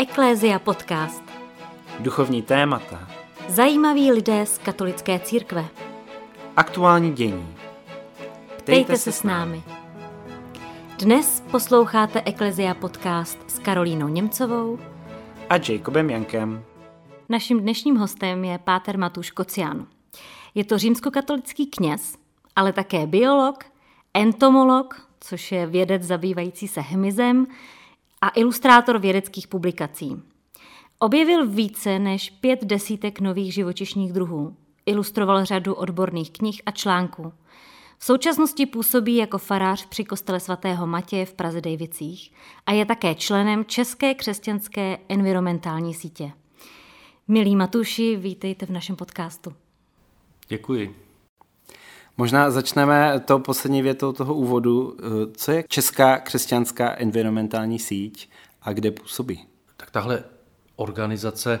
Eklezia podcast. Duchovní témata. Zajímaví lidé z katolické církve. Aktuální dění. Ptejte se s námi. Dnes posloucháte Eklezia podcast s Karolínou Němcovou a Jacobem Jankem. Naším dnešním hostem je páter Matouš Kocián. Je to římskokatolický kněz, ale také biolog, entomolog, což je vědec zabývající se hmyzem, a ilustrátor vědeckých publikací. Objevil více než 50 nových živočišních druhů. Ilustroval řadu odborných knih a článků. V současnosti působí jako farář při kostele svatého Matěje v Praze Dejvicích a je také členem České křesťanské environmentální sítě. Milí Matouši, vítejte v našem podcastu. Děkuji. Možná začneme tou poslední větou toho úvodu. Co je Česká křesťanská environmentální síť a kde působí? Tak tahle organizace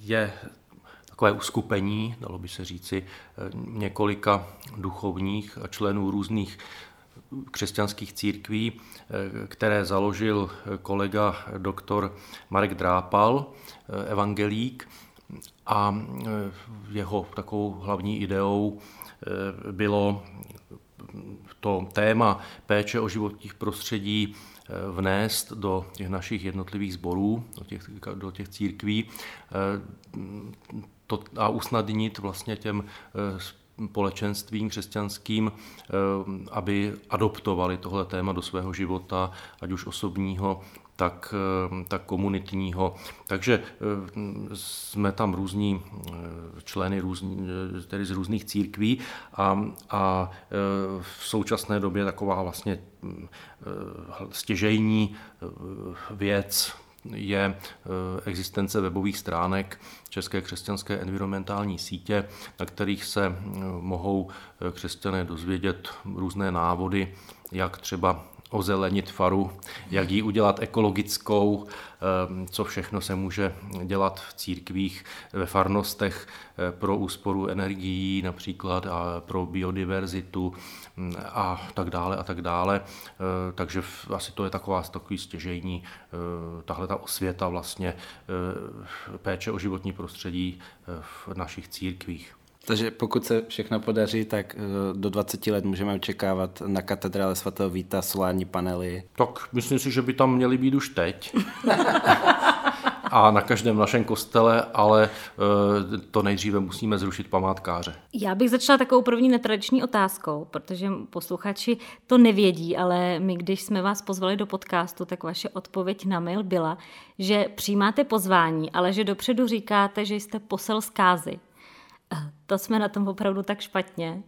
je takové uskupení, dalo by se říci, několika duchovních a členů různých křesťanských církví, které založil kolega doktor Marek Drápal, evangelík, a jeho takovou hlavní ideou bylo to téma péče o životních prostředí vnést do těch našich jednotlivých sborů, do těch církví a usnadnit vlastně těm společenstvím křesťanským, aby adoptovali tohle téma do svého života, ať už osobního, tak komunitního. Takže jsme tam různí členy tedy z různých církví a v současné době taková vlastně stěžejní věc je existence webových stránek České křesťanské environmentální sítě, na kterých se mohou křesťané dozvědět různé návody, jak třeba ozelenit faru, jak ji udělat ekologickou, co všechno se může dělat v církvích, ve farnostech pro úsporu energií například a pro biodiverzitu a tak dále a tak dále. Takže asi to je takový stěžejní, tahle ta osvěta vlastně péče o životní prostředí v našich církvích. Takže pokud se všechno podaří, tak do 20 let můžeme očekávat na katedrále svatého Víta solární panely. Tak myslím si, že by tam měly být už teď. A na každém našem kostele, ale to nejdříve musíme zrušit památkáře. Já bych začala takovou první netradiční otázkou, protože posluchači to nevědí, ale my, když jsme vás pozvali do podcastu, tak vaše odpověď na mail byla, že přijímáte pozvání, ale že dopředu říkáte, že jste posel zkázy. To jsme na tom opravdu tak špatně.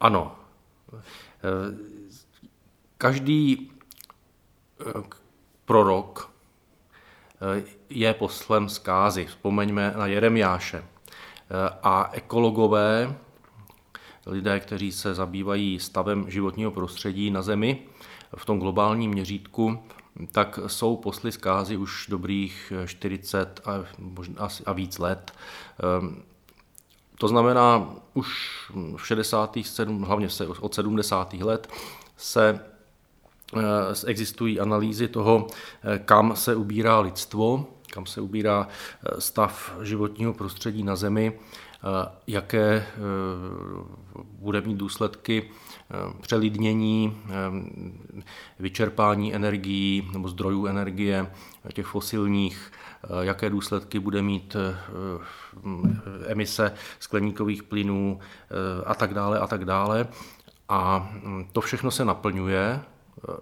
Ano. Každý prorok je poslem zkázy. Vzpomeňme na Jeremiáše. A ekologové, lidé, kteří se zabývají stavem životního prostředí na Zemi v tom globálním měřítku, tak jsou posly zkázy už dobrých 40 a víc let. To znamená, už v hlavně od 70. let, existují analýzy toho, kam se ubírá lidstvo, kam se ubírá stav životního prostředí na Zemi, jaké bude mít důsledky přelidnění, vyčerpání energií nebo zdrojů energie, těch fosilních, jaké důsledky bude mít emise skleníkových plynů a tak dále a tak dále. A to všechno se naplňuje,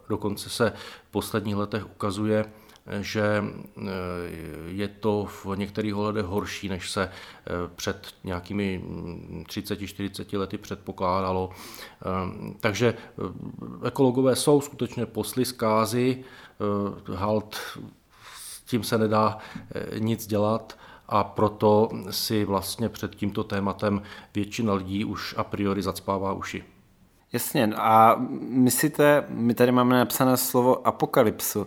dokonce se v posledních letech ukazuje, že je to v některých ohledech horší, než se před nějakými 30-40 lety předpokládalo. Takže ekologové jsou skutečně posly zkázy, halt, s tím se nedá nic dělat a proto si vlastně před tímto tématem většina lidí už a priori zacpává uši. Jasně, a myslíte, my tady máme napsané slovo apokalypsu,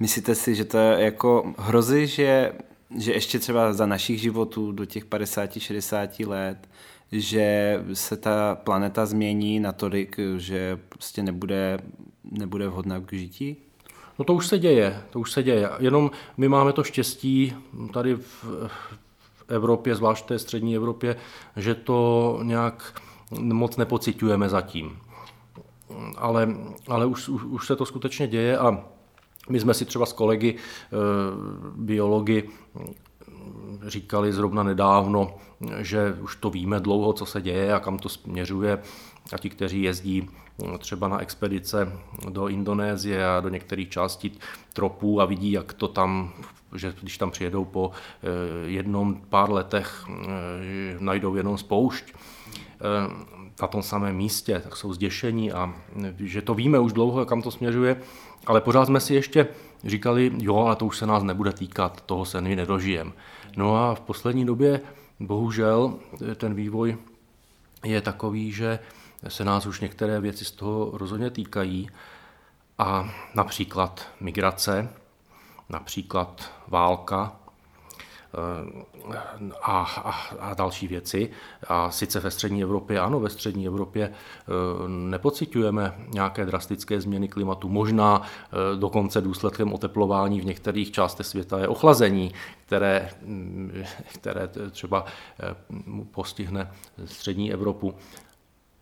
myslíte si, že to je jako hrozí, že ještě třeba za našich životů do těch 50-60 let, že se ta planeta změní natolik, že prostě nebude vhodná k žití? No to už se děje, Jenom my máme to štěstí tady v Evropě, zvlášť v té střední Evropě, že to nějak moc nepociťujeme zatím. Ale už se to skutečně děje a my jsme si třeba s kolegy, biology, říkali zrovna nedávno, že už to víme dlouho, co se děje a kam to směřuje. A ti, kteří jezdí třeba na expedice do Indonésie a do některých částí tropů a vidí, jak to tam, že když tam přijedou po jednom pár letech, najdou jenom spoušť na tom samém místě, tak jsou zděšení a že to víme už dlouho, kam to směřuje, ale pořád jsme si ještě říkali, jo, ale to už se nás nebude týkat, toho se my nedožijeme. No a v poslední době bohužel ten vývoj je takový, že se nás už některé věci z toho rozhodně týkají a například migrace, například válka a další věci. A sice ve střední Evropě, ano, ve střední Evropě nepociťujeme nějaké drastické změny klimatu. Možná dokonce důsledkem oteplování v některých částech světa je ochlazení, které třeba postihne střední Evropu.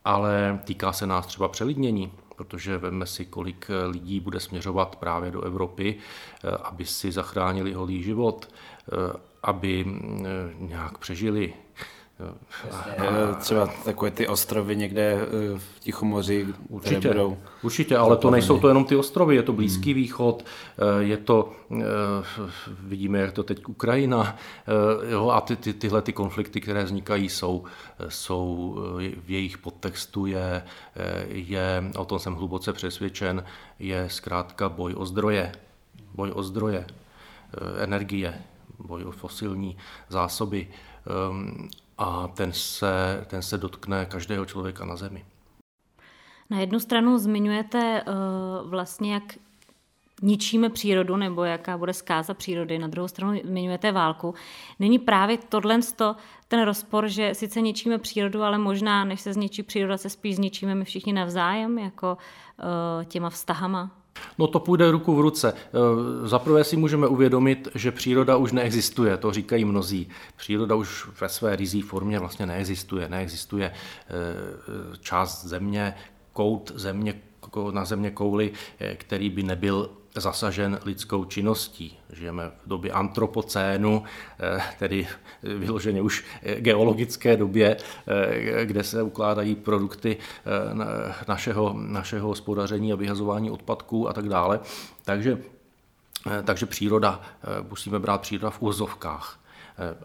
Ale týká se nás třeba přelidnění, protože veme si, kolik lidí bude směřovat právě do Evropy, aby si zachránili holý život, aby nějak přežili. Třeba takové ty ostrovy někde v Tichomoří, určitě, budou určitě, ale to nejsou to jenom ty ostrovy, je to Blízký východ, je to, vidíme, jak to teď Ukrajina, jo, a tyhle ty konflikty, které vznikají, jsou v jejich podtextu, je, o tom jsem hluboce přesvědčen, je zkrátka boj o zdroje, energie, boj o fosilní zásoby, a ten se dotkne každého člověka na zemi. Na jednu stranu zmiňujete vlastně, jak ničíme přírodu nebo jaká bude zkáza přírody, na druhou stranu zmiňujete válku. Není právě tohle ten rozpor, že sice ničíme přírodu, ale možná, než se zničí příroda, se spíš zničíme my všichni navzájem, jako těma vztahama? No to půjde ruku v ruce. Zaprvé si můžeme uvědomit, že příroda už neexistuje, to říkají mnozí. Příroda už ve své ryzí formě vlastně neexistuje. Neexistuje část země, kout země, na země kouli, který by nebyl zasažen lidskou činností. Žijeme v době antropocénu, tedy vyloženě už geologické době, kde se ukládají produkty našeho hospodaření a vyhazování odpadků a tak dále. Takže příroda, musíme brát přírodu v uvozovkách.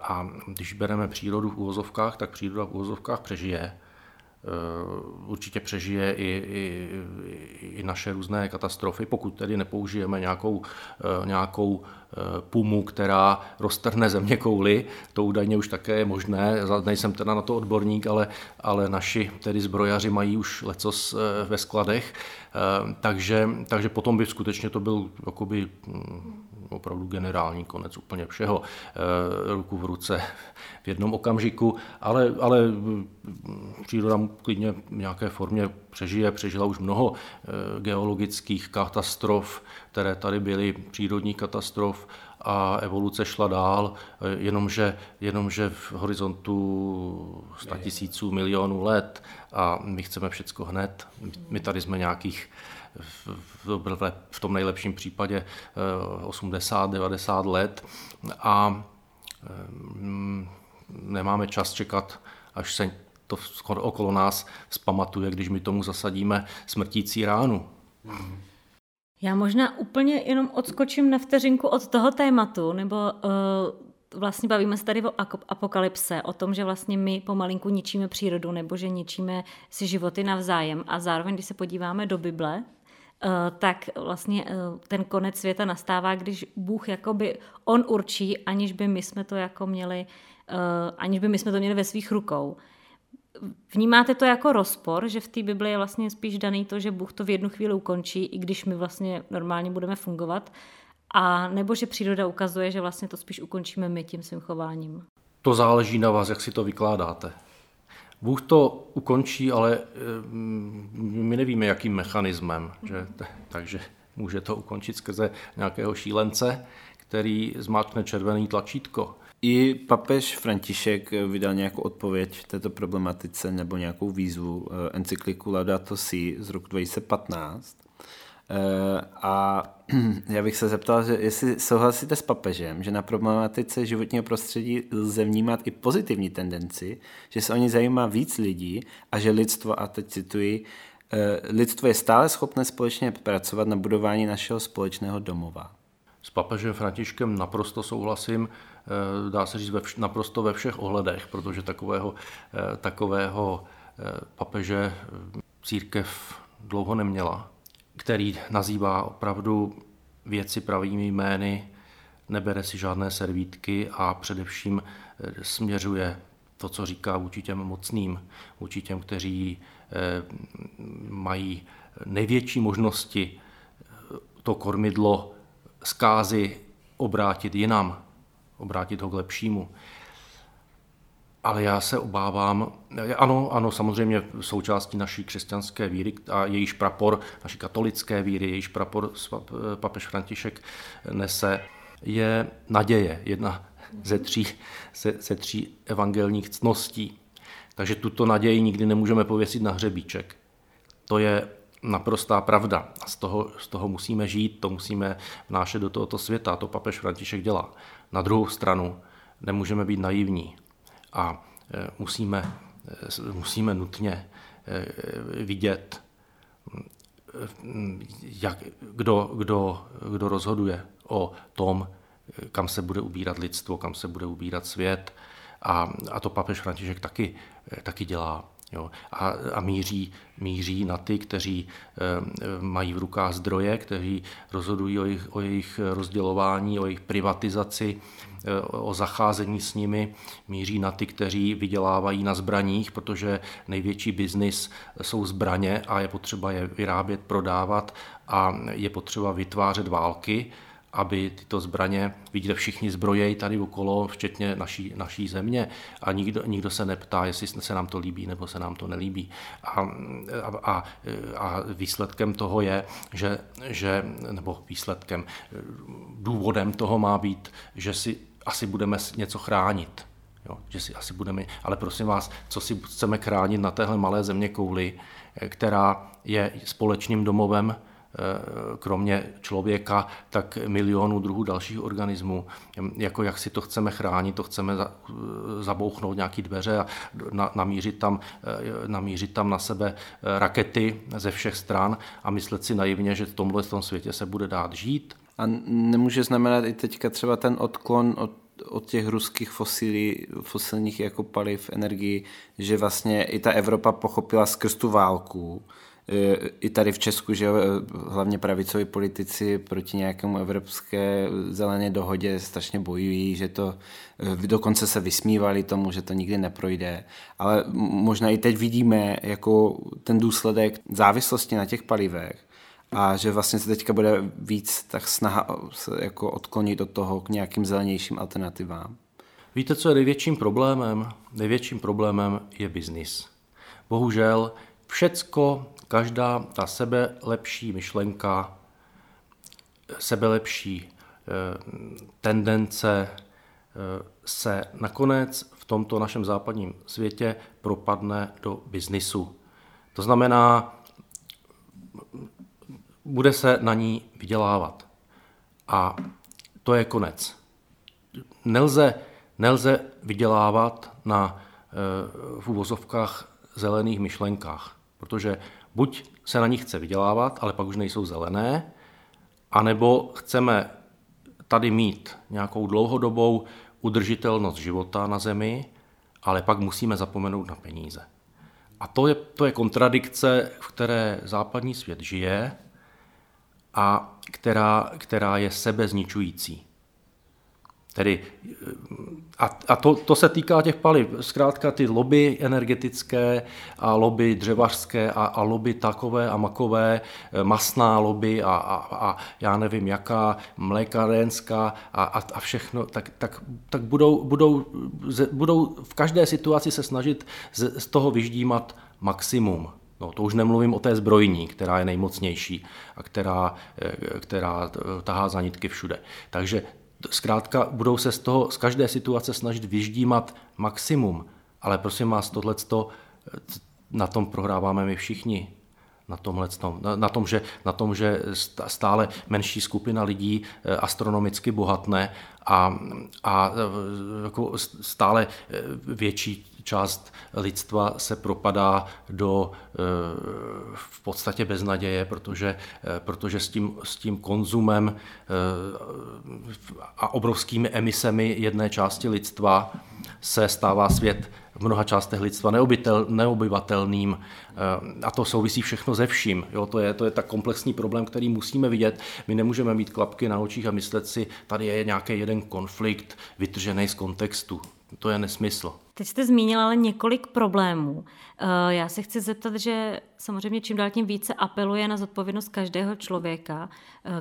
A když bereme přírodu v uvozovkách, tak příroda v uvozovkách přežije. Určitě přežije i naše různé katastrofy, pokud tedy nepoužijeme nějakou pumu, která roztrhne zeměkouli. To údajně už také je možné, nejsem teda na to odborník, ale naši tedy zbrojaři mají už lecos ve skladech, takže potom by skutečně to byl jakoby opravdu generální konec úplně všeho, ruku v ruce v jednom okamžiku, ale příroda klidně v nějaké formě přežila už mnoho geologických katastrof, které tady byly, přírodních katastrof, a evoluce šla dál, jenomže v horizontu 100 000 milionů let a my chceme všecko hned. My tady jsme nějakých v tom nejlepším případě 80-90 let a nemáme čas čekat, až se to okolo nás zpamatuje, když my tomu zasadíme smrtící ránu. Já možná úplně jenom odskočím na vteřinku od toho tématu, nebo vlastně bavíme se tady o apokalypse, o tom, že vlastně my pomalinku ničíme přírodu, nebo že ničíme si životy navzájem. A zároveň, když se podíváme do Bible, tak vlastně ten konec světa nastává, když Bůh jakoby on určí, aniž by my jsme to měli ve svých rukou. Vnímáte to jako rozpor, že v té Bibli je vlastně spíš daný to, že Bůh to v jednu chvíli ukončí, i když my vlastně normálně budeme fungovat, a nebo že příroda ukazuje, že vlastně to spíš ukončíme my tím svým chováním? To záleží na vás, jak si to vykládáte. Bůh to ukončí, ale my nevíme, jakým mechanismem. Že? Takže Může to ukončit skrze nějakého šílence, který zmáčkne červený tlačítko. I papež František vydal nějakou odpověď v této problematice nebo nějakou výzvu encykliku Laudato Si z roku 2015. A já bych se zeptal, že jestli souhlasíte s papežem, že na problematice životního prostředí lze vnímat i pozitivní tendenci, že se o ní zajímá víc lidí a že lidstvo, a teď cituji, lidstvo je stále schopné společně pracovat na budování našeho společného domova. S papežem Františkem naprosto souhlasím, dá se říct naprosto ve všech ohledech, protože takového papeže církev dlouho neměla, který nazývá opravdu věci pravými jmény, nebere si žádné servítky a především směřuje to, co říká vůči těm mocným, vůči těm, kteří mají největší možnosti to kormidlo zkázy obrátit jinam, obrátit ho k lepšímu. Ale já se obávám, ano, samozřejmě součástí naší křesťanské víry a jejíž prapor, naší katolické víry, jejíž prapor papež František nese, je naděje, jedna ze tří evangelních ctností. Takže tuto naději nikdy nemůžeme pověsit na hřebíček. To je naprostá pravda. Z toho musíme žít, to musíme vnášet do tohoto světa, to papež František dělá. Na druhou stranu nemůžeme být naivní a musíme nutně vidět, kdo rozhoduje o tom, kam se bude ubírat lidstvo, kam se bude ubírat svět. A to papež František taky dělá. Jo. A míří na ty, kteří mají v rukách zdroje, kteří rozhodují o jejich rozdělování, o jejich privatizaci, o zacházení s nimi. Míří na ty, kteří vydělávají na zbraních, protože největší biznis jsou zbraně a je potřeba je vyrábět, prodávat a je potřeba vytvářet války, aby tyto zbraně, vidíte, všichni zbrojejí tady okolo, včetně naší země, a nikdo se neptá, jestli se nám to líbí nebo se nám to nelíbí. A výsledkem toho je, důvodem toho má být, že si asi budeme něco chránit. Jo, že si asi budeme, ale prosím vás, co si chceme chránit na téhle malé země kouli, která je společným domovem, kromě člověka, tak milionů druhů dalších organismů. Jako jak si to chceme chránit, to chceme zabouchnout nějaké dveře a namířit tam na sebe rakety ze všech stran a myslet si naivně, že v tomhle světě se bude dát žít. A nemůže znamenat i teďka třeba ten odklon od těch ruských fosilních jako paliv, energii, že vlastně i ta Evropa pochopila skrz tu válku, i tady v Česku, že hlavně pravicoví politici proti nějakému evropské zelené dohodě strašně bojují, že to dokonce se vysmívali tomu, že to nikdy neprojde. Ale možná i teď vidíme jako ten důsledek závislosti na těch palivech a že vlastně se teďka bude víc tak snaha se jako odklonit od toho k nějakým zelenějším alternativám. Víte, co je největším problémem? Největším problémem je biznis. Bohužel všecko, každá ta sebelepší myšlenka, sebelepší tendence se nakonec v tomto našem západním světě propadne do biznisu. To znamená, bude se na ní vydělávat. A to je konec. Nelze vydělávat na v uvozovkách zelených myšlenkách, protože buď se na nich chce vydělávat, ale pak už nejsou zelené, anebo chceme tady mít nějakou dlouhodobou udržitelnost života na zemi, ale pak musíme zapomenout na peníze. A to je kontradikce, v které západní svět žije a která je sebezničující. Tedy, to se týká těch paliv. Zkrátka ty lobby energetické a lobby dřevařské a lobby takové a makové, masná lobby a já nevím jaká, mlékárenská a všechno, tak budou v každé situaci se snažit z toho vyždímat maximum. No, to už nemluvím o té zbrojní, která je nejmocnější a která tahá za nitky všude. Takže zkrátka budou se z každé situace snažit vyždímat maximum, ale prosím vás, tohleto, na tom prohráváme my všichni. Na tom, že stále menší skupina lidí astronomicky bohatne a jako stále větší část lidstva se propadá do v podstatě beznaděje, protože s tím konzumem a obrovskými emisemi jedné části lidstva se stává svět v mnoha částech lidstva neobyvatelným. A to souvisí všechno se vším. Jo, to je tak komplexní problém, který musíme vidět. My nemůžeme mít klapky na očích a myslet si, tady je nějaký jeden konflikt vytržený z kontextu. To je nesmysl. Teď jste zmínila ale několik problémů. Já se chci zeptat, že samozřejmě čím dál tím více apeluje na zodpovědnost každého člověka.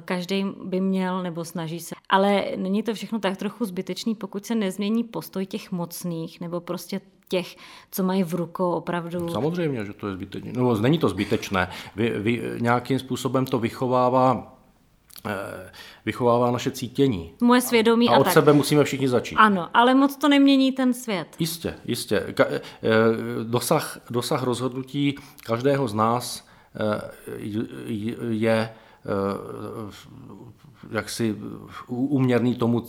Každý by měl nebo snaží se. Ale není to všechno tak trochu zbytečný, pokud se nezmění postoj těch mocných nebo prostě těch, co mají v rukou opravdu. Samozřejmě, že to je zbytečné. No, není to zbytečné. Vy nějakým způsobem to vychovává naše cítění. Moje svědomí a od tak. Sebe musíme všichni začít. Ano, ale moc to nemění ten svět. Jistě. Dosah rozhodnutí každého z nás je jaksi uměrný tomu,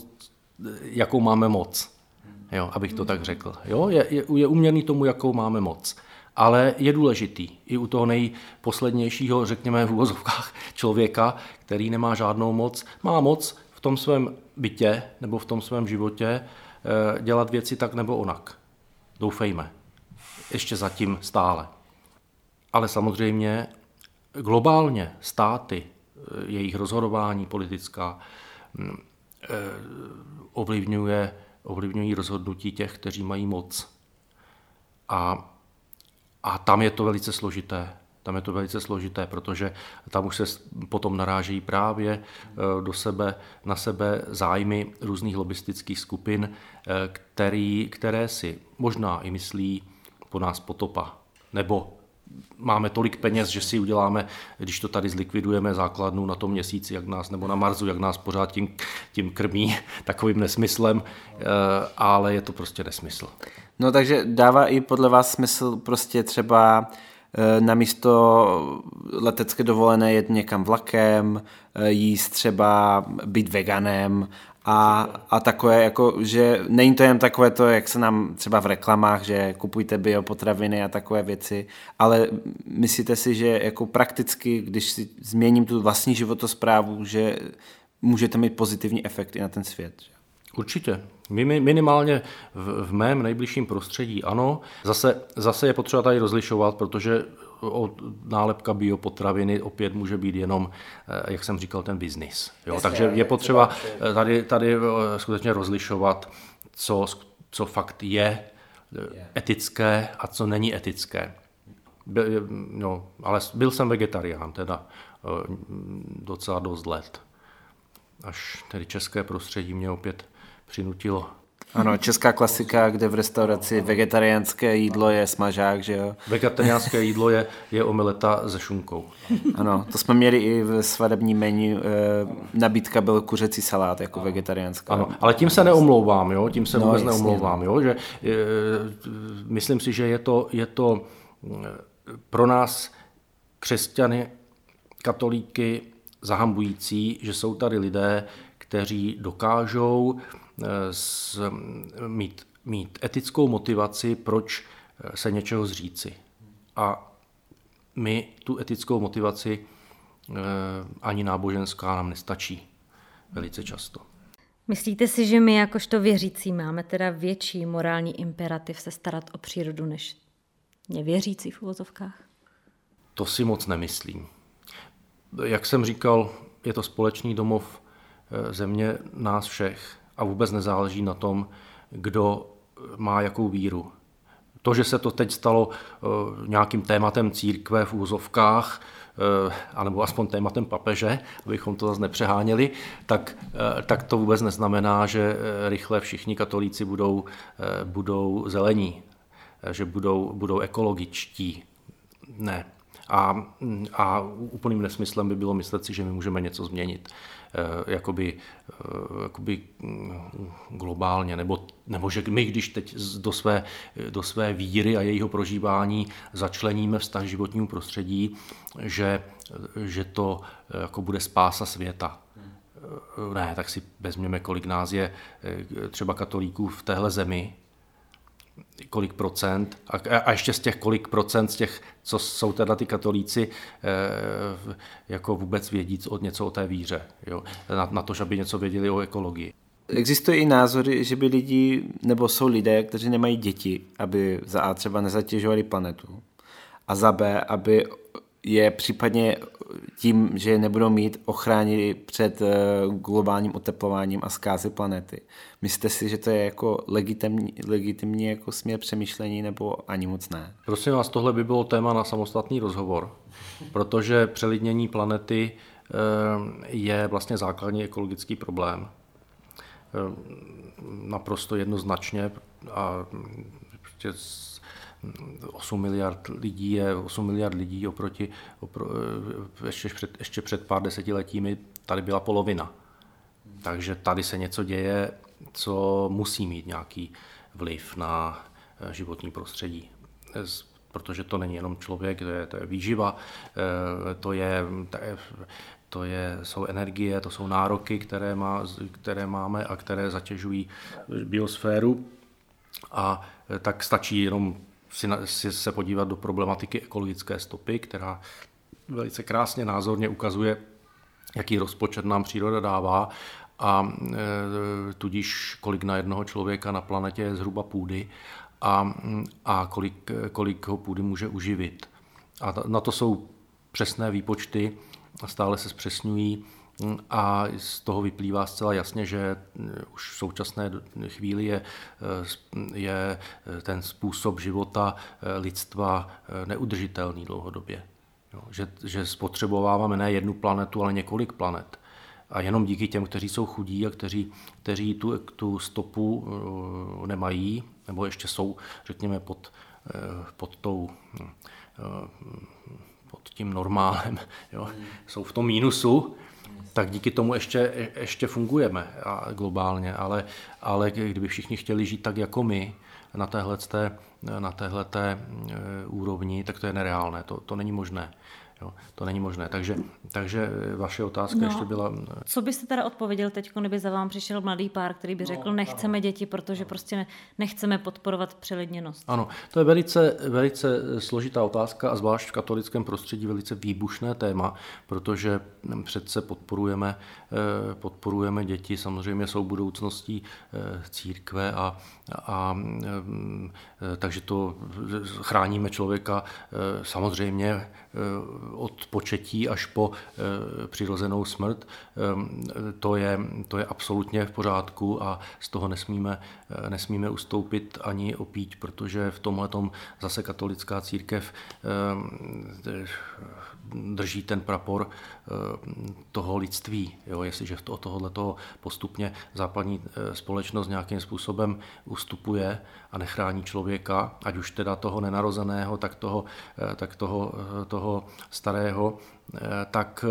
jakou máme moc. Jo, abych to tak řekl. Jo, je uměrný tomu, jakou máme moc. Ale je důležitý i u toho nejposlednějšího, řekněme v uvozovkách, člověka, který nemá žádnou moc. Má moc v tom svém bytě nebo v tom svém životě dělat věci tak nebo onak. Doufejme. Ještě zatím stále. Ale samozřejmě globálně státy, jejich rozhodování politická ovlivňují rozhodnutí těch, kteří mají moc. A tam je to velice složité. Protože tam už se potom narážejí právě na sebe zájmy různých lobistických skupin, které si možná i myslí po nás potopa. Nebo máme tolik peněz, že si uděláme, když to tady zlikvidujeme, základnu na tom Měsíci, jak nás, nebo na Marsu, jak nás pořád tím krmí takovým nesmyslem, ale je to prostě nesmysl. No, takže dává i podle vás smysl prostě třeba namísto letecké dovolené jet někam vlakem, jíst třeba, být veganem a takové, jako, že není to jen takové to, jak se nám třeba v reklamách, že kupujte biopotraviny a takové věci, ale myslíte si, že jako prakticky, když si změním tu vlastní životosprávu, že můžete mít pozitivní efekt i na ten svět? Určitě. Minimálně v mém nejbližším prostředí ano. Zase je potřeba tady rozlišovat, protože nálepka biopotraviny opět může být jenom, jak jsem říkal, ten biznis. Takže je potřeba tady skutečně rozlišovat, co fakt je etické a co není etické. Ale byl jsem vegetarián, teda docela dost let. Až tedy české prostředí mě opět přinutilo. Ano, česká klasika, kde v restauraci vegetariánské jídlo je smažák, že jo? Vegetariánské jídlo je omeleta se šunkou. Ano, to jsme měli i v svatebním menu, nabídka byl kuřecí salát jako vegetariánská. Ano, ale tím se neomlouvám, jo? Tím se vůbec neomlouvám, jo? Že, myslím si, že je to pro nás křesťany, katolíky, zahambující, že jsou tady lidé, kteří dokážou mít etickou motivaci, proč se něčeho zříci. A my tu etickou motivaci ani náboženská nám nestačí velice často. Myslíte si, že my jakožto věřící máme teda větší morální imperativ se starat o přírodu než nevěřící v uvozovkách? To si moc nemyslím. Jak jsem říkal, je to společný domov země nás všech a vůbec nezáleží na tom, kdo má jakou víru. To, že se to teď stalo nějakým tématem církve v úzovkách, anebo aspoň tématem papeže, abychom to zase nepřeháněli, tak to vůbec neznamená, že rychle všichni katolíci budou zelení, že budou ekologičtí. Ne. A úplným nesmyslem by bylo myslet si, že my můžeme něco změnit jakoby globálně, nebo že my, když teď do své víry a jejího prožívání začleníme vztah životnímu prostředí, že to jako bude spása světa. Ne, tak si vezměme, kolik nás je třeba katolíků v téhle zemi, kolik procent, a ještě z těch kolik procent, z těch, co jsou teda ty katolíci, jako vůbec vědí něco o té víře, jo? Na to, že by něco věděli o ekologii. Existují i názory, že by lidi, nebo jsou lidé, kteří nemají děti, aby za A třeba nezatěžovali planetu, a za B, aby je případně tím, že je nebudou mít, ochránili před globálním oteplováním a zkázy planety. Myslíte si, že to je jako legitimní jako směr přemýšlení, nebo ani moc ne? Prosím vás, tohle by bylo téma na samostatný rozhovor, protože přelidnění planety je vlastně základní ekologický problém. Naprosto jednoznačně a prostě 8 miliard lidí ještě před pár desetiletími tady byla polovina. Takže tady se něco děje, co musí mít nějaký vliv na životní prostředí. Protože to není jenom člověk, to je výživa, jsou energie, to jsou nároky, které máme a které zatěžují biosféru. A tak stačí jenom se podívat do problematiky ekologické stopy, která velice krásně názorně ukazuje, jaký rozpočet nám příroda dává, a tudíž kolik na jednoho člověka na planetě je zhruba půdy a kolik ho půdy může uživit. A na to jsou přesné výpočty, stále se zpřesňují, a z toho vyplývá zcela jasně, že už v současné chvíli je ten způsob života lidstva neudržitelný dlouhodobě. Že spotřebováváme ne jednu planetu, ale několik planet. A jenom díky těm, kteří jsou chudí a kteří tu stopu nemají, nebo ještě jsou, řekněme, pod tím normálem, jo? Jsou v tom mínusu, tak díky tomu ještě fungujeme globálně, ale kdyby všichni chtěli žít tak jako my na téhleté úrovni, tak to je nereálné, to není možné. Jo, to není možné. Takže vaše otázka ještě byla... Co byste teda odpověděl teď, kdyby za vám přišel mladý pár, který by řekl, nechceme děti, protože prostě nechceme podporovat přelidněnost? Ano, to je velice, velice složitá otázka a zvlášť v katolickém prostředí velice výbušné téma, protože přece podporujeme děti, samozřejmě jsou budoucností církve a takže to chráníme člověka samozřejmě od početí až po přirozenou smrt. To je absolutně v pořádku a z toho nesmíme ustoupit ani opít, protože v tomhletom zase katolická církev drží ten prapor toho lidství. Jo, jestliže od tohoto postupně západní společnost nějakým způsobem ustupuje a nechrání člověka, ať už teda toho nenarozeného, tak toho starého, tak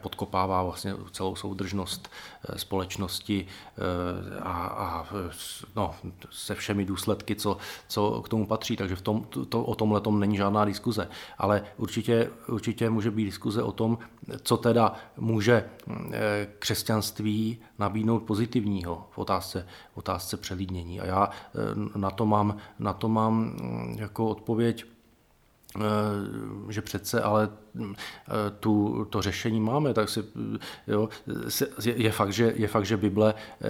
podkopává vlastně celou soudržnost společnosti a se všemi důsledky, co k tomu patří. Takže o tomhletom není žádná diskuze. Ale určitě může být diskuze o tom, co teda může křesťanství nabídnout pozitivního v otázce přelidnění. A já na to mám jako odpověď, že přece ale to řešení máme, tak je fakt, že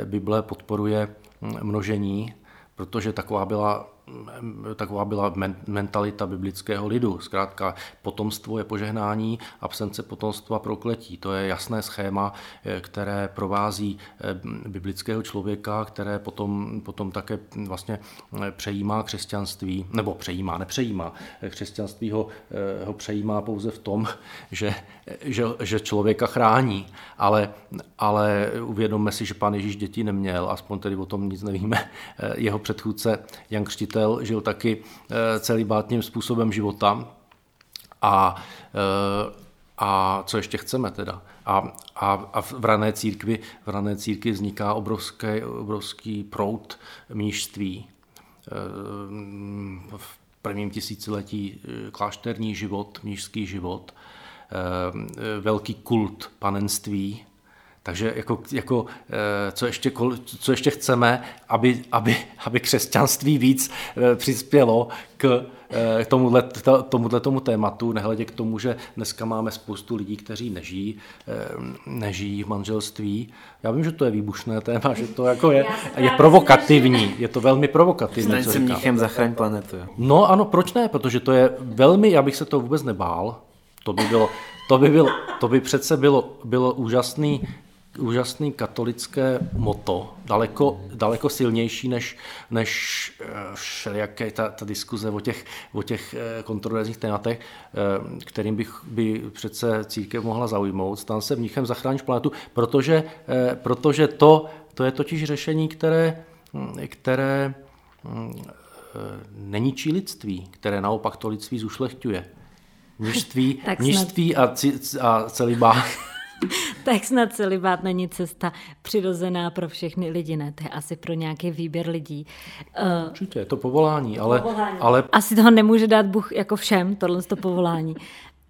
Bible podporuje množení, protože taková byla mentalita biblického lidu. Zkrátka potomstvo je požehnání, absence potomstva prokletí. To je jasné schéma, které provází biblického člověka, které potom také vlastně přejímá křesťanství, nebo nepřejímá. Křesťanství ho přejímá pouze v tom, že člověka chrání. Ale uvědomme si, že Pán Ježíš děti neměl, aspoň tedy o tom nic nevíme. Jeho předchůdce Jan Křtitel žil taky celibátním způsobem života A co ještě chceme teda? A v rané církvi vzniká obrovský proud mnížství. V prvním tisíciletí klášterní život, mnížský život, velký kult panenství. Takže jako co ještě chceme, aby křesťanství víc přispělo k tomuto tématu, nehledě k tomu, že dneska máme spoustu lidí, kteří nežijí v manželství. Já vím, že to je výbušné téma, že to jako je provokativní, je to velmi provokativní. Staň se mnichem, zachraň planetu. No ano, proč ne? Protože to je velmi, já bych se to vůbec nebál, to by přece bylo úžasný katolické motto, daleko silnější než všelijaké ta diskuze o těch kontroverzních tématech, kterým by přece církev mohla zaujmout. Stan se mnichem, zachránit planetu, protože to je totiž řešení, které neničí lidství, které naopak to lidství zušlechťuje. Mnižství a celibát. Tak snad celibát není cesta přirozená pro všechny lidi, ne? To je asi pro nějaký výběr lidí. Určitě, je to povolání, ale... Asi toho nemůže dát Bůh jako všem, tohle to povolání.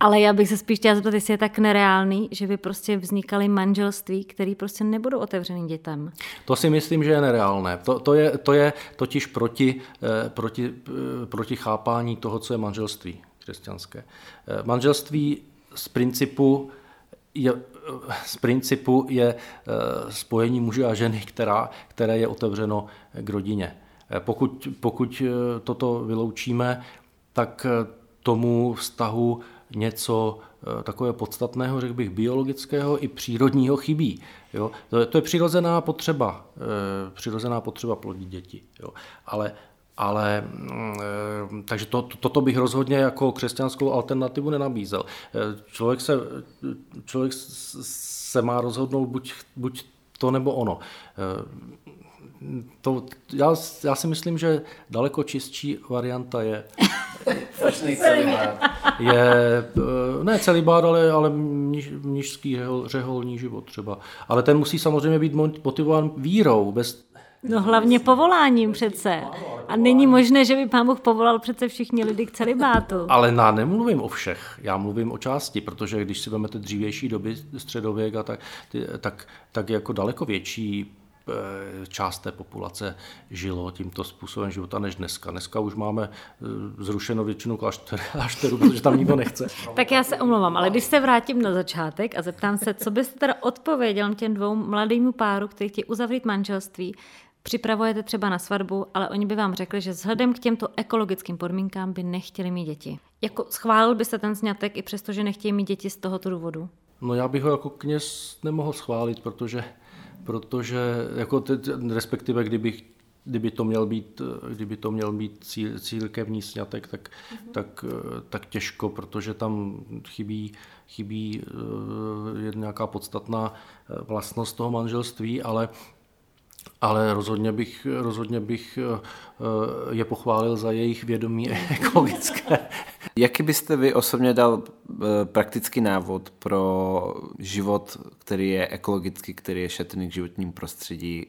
Ale já bych se spíš chtěla zeptat, jestli je tak nereálný, že by prostě vznikaly manželství, které prostě nebudou otevřený dětem. To si myslím, že je nereálné. To je totiž proti chápání toho, co je manželství křesťanské. Manželství z principu je spojení muže a ženy, které je otevřeno k rodině. Pokud toto vyloučíme, tak tomu vztahu něco takové podstatného, řekl bych, biologického i přírodního chybí. Jo? To je přirozená potřeba plodit děti. Jo? Ale takže toto bych rozhodně jako křesťanskou alternativu nenabízel. Člověk se má rozhodnout buď to, nebo ono. Já si myslím, že daleko čistší varianta je... ne celibát, ale mnižský řeholní život třeba. Ale ten musí samozřejmě být motivován vírou, no hlavně povoláním přece. A není možné, že by Pán Bůh povolal přece všichni lidi k celibátu. Ale já nemluvím o všech, já mluvím o části, protože když si vezmete dřívější doby, středověk a tak jako daleko větší část té populace žilo tímto způsobem života než dneska. Dneska už máme zrušeno většinu klášterů, protože tam nikdo nechce. Tak já se omlouvám, ale když se vrátím na začátek a zeptám se, co byste teda odpověděl těm dvou mladým páru, kteří chtějí uzavřít manželství, připravujete třeba na svatbu, ale oni by vám řekli, že vzhledem k těmto ekologickým podmínkám by nechtěli mít děti. Jako schválil byste ten sňatek i přesto, že nechtějí mít děti z tohoto důvodu? No já bych ho jako kněz nemohl schválit, protože jako respektive kdyby to měl být církevní sňatek, tak těžko, protože tam chybí nějaká podstatná vlastnost toho manželství, ale rozhodně bych je pochválil za jejich vědomí ekologické. Jaký byste vy osobně dal praktický návod pro život, který je ekologický, který je šetrný k životním prostředí,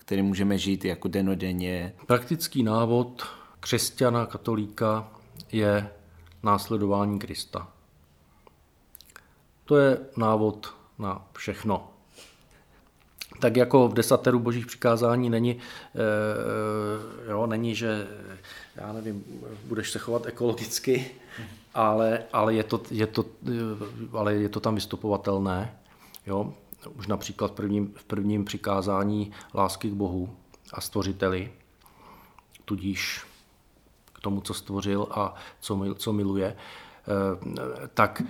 který můžeme žít jako dennodenně? Praktický návod křesťana, katolíka je následování Krista. To je návod na všechno. Tak jako v desateru božích přikázání není, že já nevím, budeš se chovat ekologicky, ale je to tam vystupovatelné. Jo? Už například v prvním přikázání lásky k Bohu a stvořiteli, tudíž k tomu, co stvořil a co miluje, tak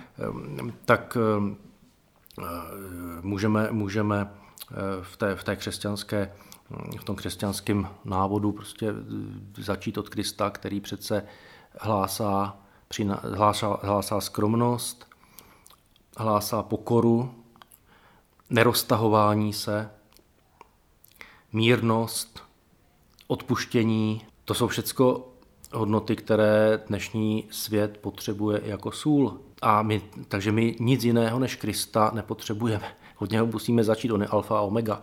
můžeme v tom křesťanském návodu prostě začít od Krista, který přece hlásá skromnost, hlásá pokoru, neroztahování se, mírnost, odpuštění. To jsou všecko hodnoty, které dnešní svět potřebuje jako sůl. Takže my nic jiného než Krista nepotřebujeme. Od něho musíme začít, on je alfa a omega.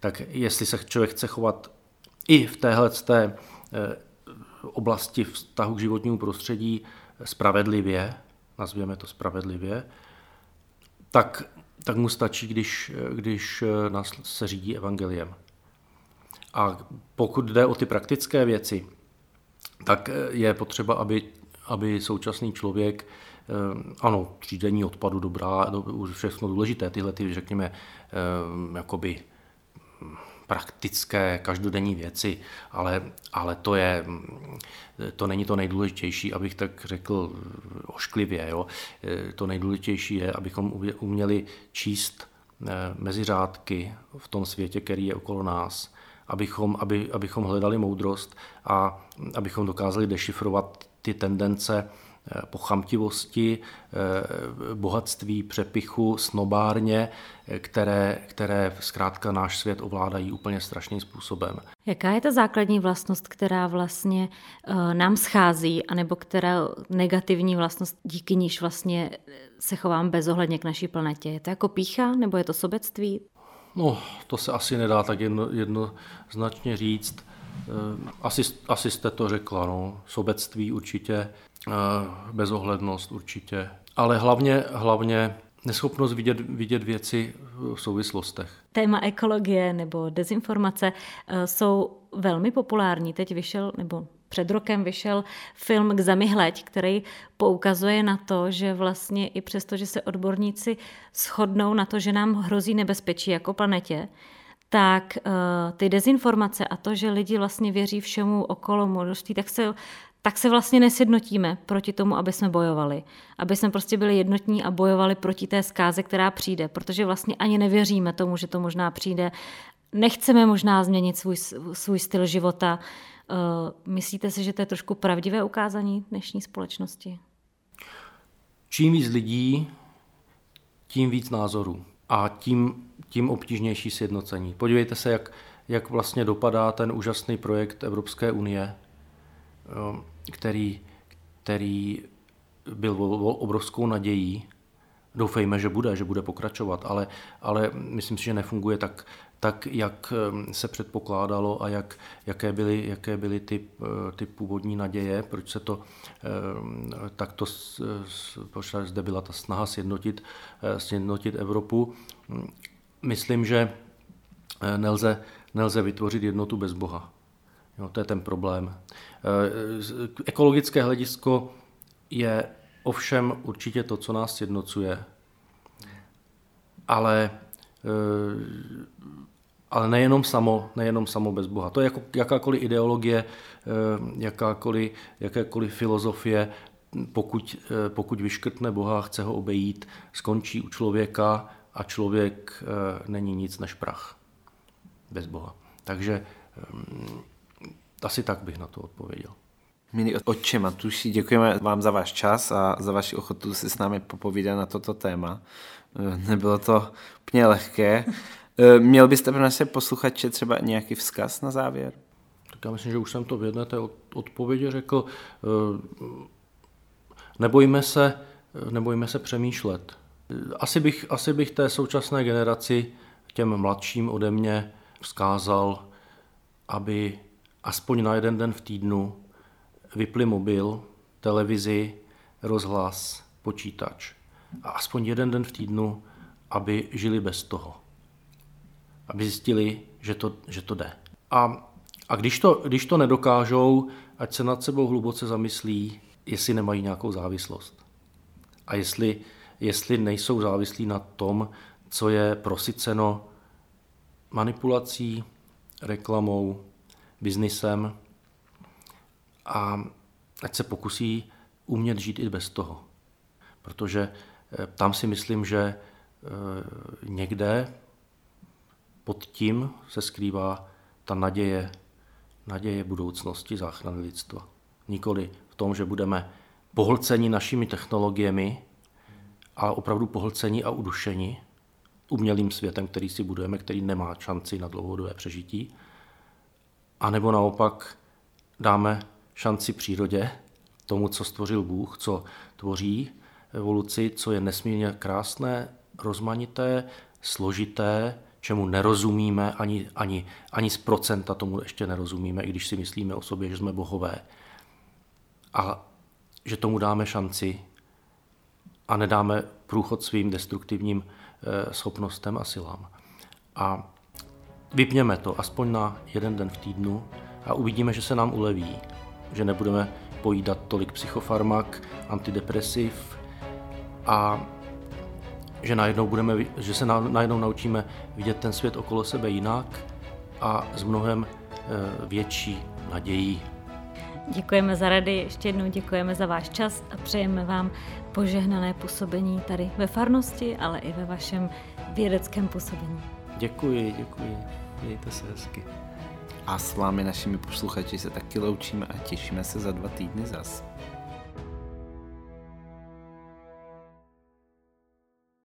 Tak jestli se člověk chce chovat i v téhleté oblasti vztahu k životnímu prostředí spravedlivě, nazvěme to spravedlivě, tak mu stačí, když nás se řídí evangeliem. A pokud jde o ty praktické věci, tak je potřeba, aby současný člověk, ano, třídění odpadu, dobrá, už všechno důležité, tyhle ty, řekněme, jakoby praktické, každodenní věci, ale to není to nejdůležitější, abych tak řekl ošklivě. Jo? To nejdůležitější je, abychom uměli číst mezi řádky v tom světě, který je okolo nás, abychom hledali moudrost a abychom dokázali dešifrovat ty tendence pochamtivosti, bohatství, přepichu, snobárně, které zkrátka náš svět ovládají úplně strašným způsobem. Jaká je ta základní vlastnost, která vlastně nám schází, anebo která negativní vlastnost, díky níž vlastně se chovám bezohledně k naší planetě? Je to jako pýcha, nebo je to sobectví? No, to se asi nedá tak jednoznačně říct. Asi jste to řekla, no. Sobectví určitě, bezohlednost určitě, ale hlavně neschopnost vidět věci v souvislostech. Téma ekologie nebo dezinformace jsou velmi populární. Teď vyšel, nebo před rokem vyšel film K zemi hleď, který poukazuje na to, že vlastně i přesto, že se odborníci shodnou na to, že nám hrozí nebezpečí jako planetě, tak ty dezinformace a to, že lidi vlastně věří všemu okolo možností, tak se vlastně nesjednotíme proti tomu, aby jsme bojovali. Aby jsme prostě byli jednotní a bojovali proti té zkáze, která přijde, protože vlastně ani nevěříme tomu, že to možná přijde. Nechceme možná změnit svůj styl života. Myslíte si, že to je trošku pravdivé ukázání dnešní společnosti? Čím víc lidí, tím víc názorů a tím obtížnější sjednocení. Podívejte se, jak vlastně dopadá ten úžasný projekt Evropské unie, který byl obrovskou nadějí. Doufejme, že bude pokračovat, ale myslím si, že nefunguje tak jak se předpokládalo a jaké byly ty původní naděje, proč se to takto, proč zde byla ta snaha sjednotit Evropu. Myslím, že nelze vytvořit jednotu bez Boha. No, to je ten problém. Ekologické hledisko je ovšem určitě to, co nás sjednocuje. Ale nejenom samo bez Boha. To je jako jakákoliv ideologie, jakékoliv filozofie, pokud vyškrtne Boha, chce ho obejít, skončí u člověka a člověk není nic než prach bez Boha. Takže asi tak bych na to odpověděl. Milí otče Matouši, děkujeme vám za váš čas a za vaši ochotu si s námi popovídat na toto téma. Nebylo to úplně lehké. Měl byste pro naše posluchače třeba nějaký vzkaz na závěr? Tak já myslím, že už jsem to v jedné té odpovědi řekl. Nebojme se přemýšlet. Asi bych té současné generaci, těm mladším ode mě, vzkázal, aby aspoň na jeden den v týdnu vypli mobil, televizi, rozhlas, počítač. A aspoň jeden den v týdnu, aby žili bez toho. Aby zjistili, že to jde. A když to nedokážou, ať se nad sebou hluboce zamyslí, jestli nemají nějakou závislost. A jestli nejsou závislí na tom, co je prosyceno manipulací, reklamou, biznisem, a ať se pokusí umět žít i bez toho. Protože tam si myslím, že někde pod tím se skrývá ta naděje budoucnosti záchrany lidstva. Nikoli v tom, že budeme pohlceni našimi technologiemi, ale opravdu pohlceni a udušeni umělým světem, který si budujeme, který nemá šanci na dlouhodobé přežití. A nebo naopak dáme šanci přírodě, tomu, co stvořil Bůh, co tvoří evoluci, co je nesmírně krásné, rozmanité, složité, čemu nerozumíme, ani z procenta tomu ještě nerozumíme, i když si myslíme o sobě, že jsme bohové. A že tomu dáme šanci a nedáme průchod svým destruktivním schopnostem a silám. A vypněme to aspoň na jeden den v týdnu a uvidíme, že se nám uleví, že nebudeme pojídat tolik psychofarmak, antidepresiv a že se najednou naučíme vidět ten svět okolo sebe jinak a s mnohem větší nadějí. Děkujeme za rady, ještě jednou děkujeme za váš čas a přejeme vám požehnané působení tady ve farnosti, ale i ve vašem vědeckém působení. Děkuji. Mějte se hezky. A s vámi, našimi posluchači, se taky loučíme a těšíme se za 2 týdny zas.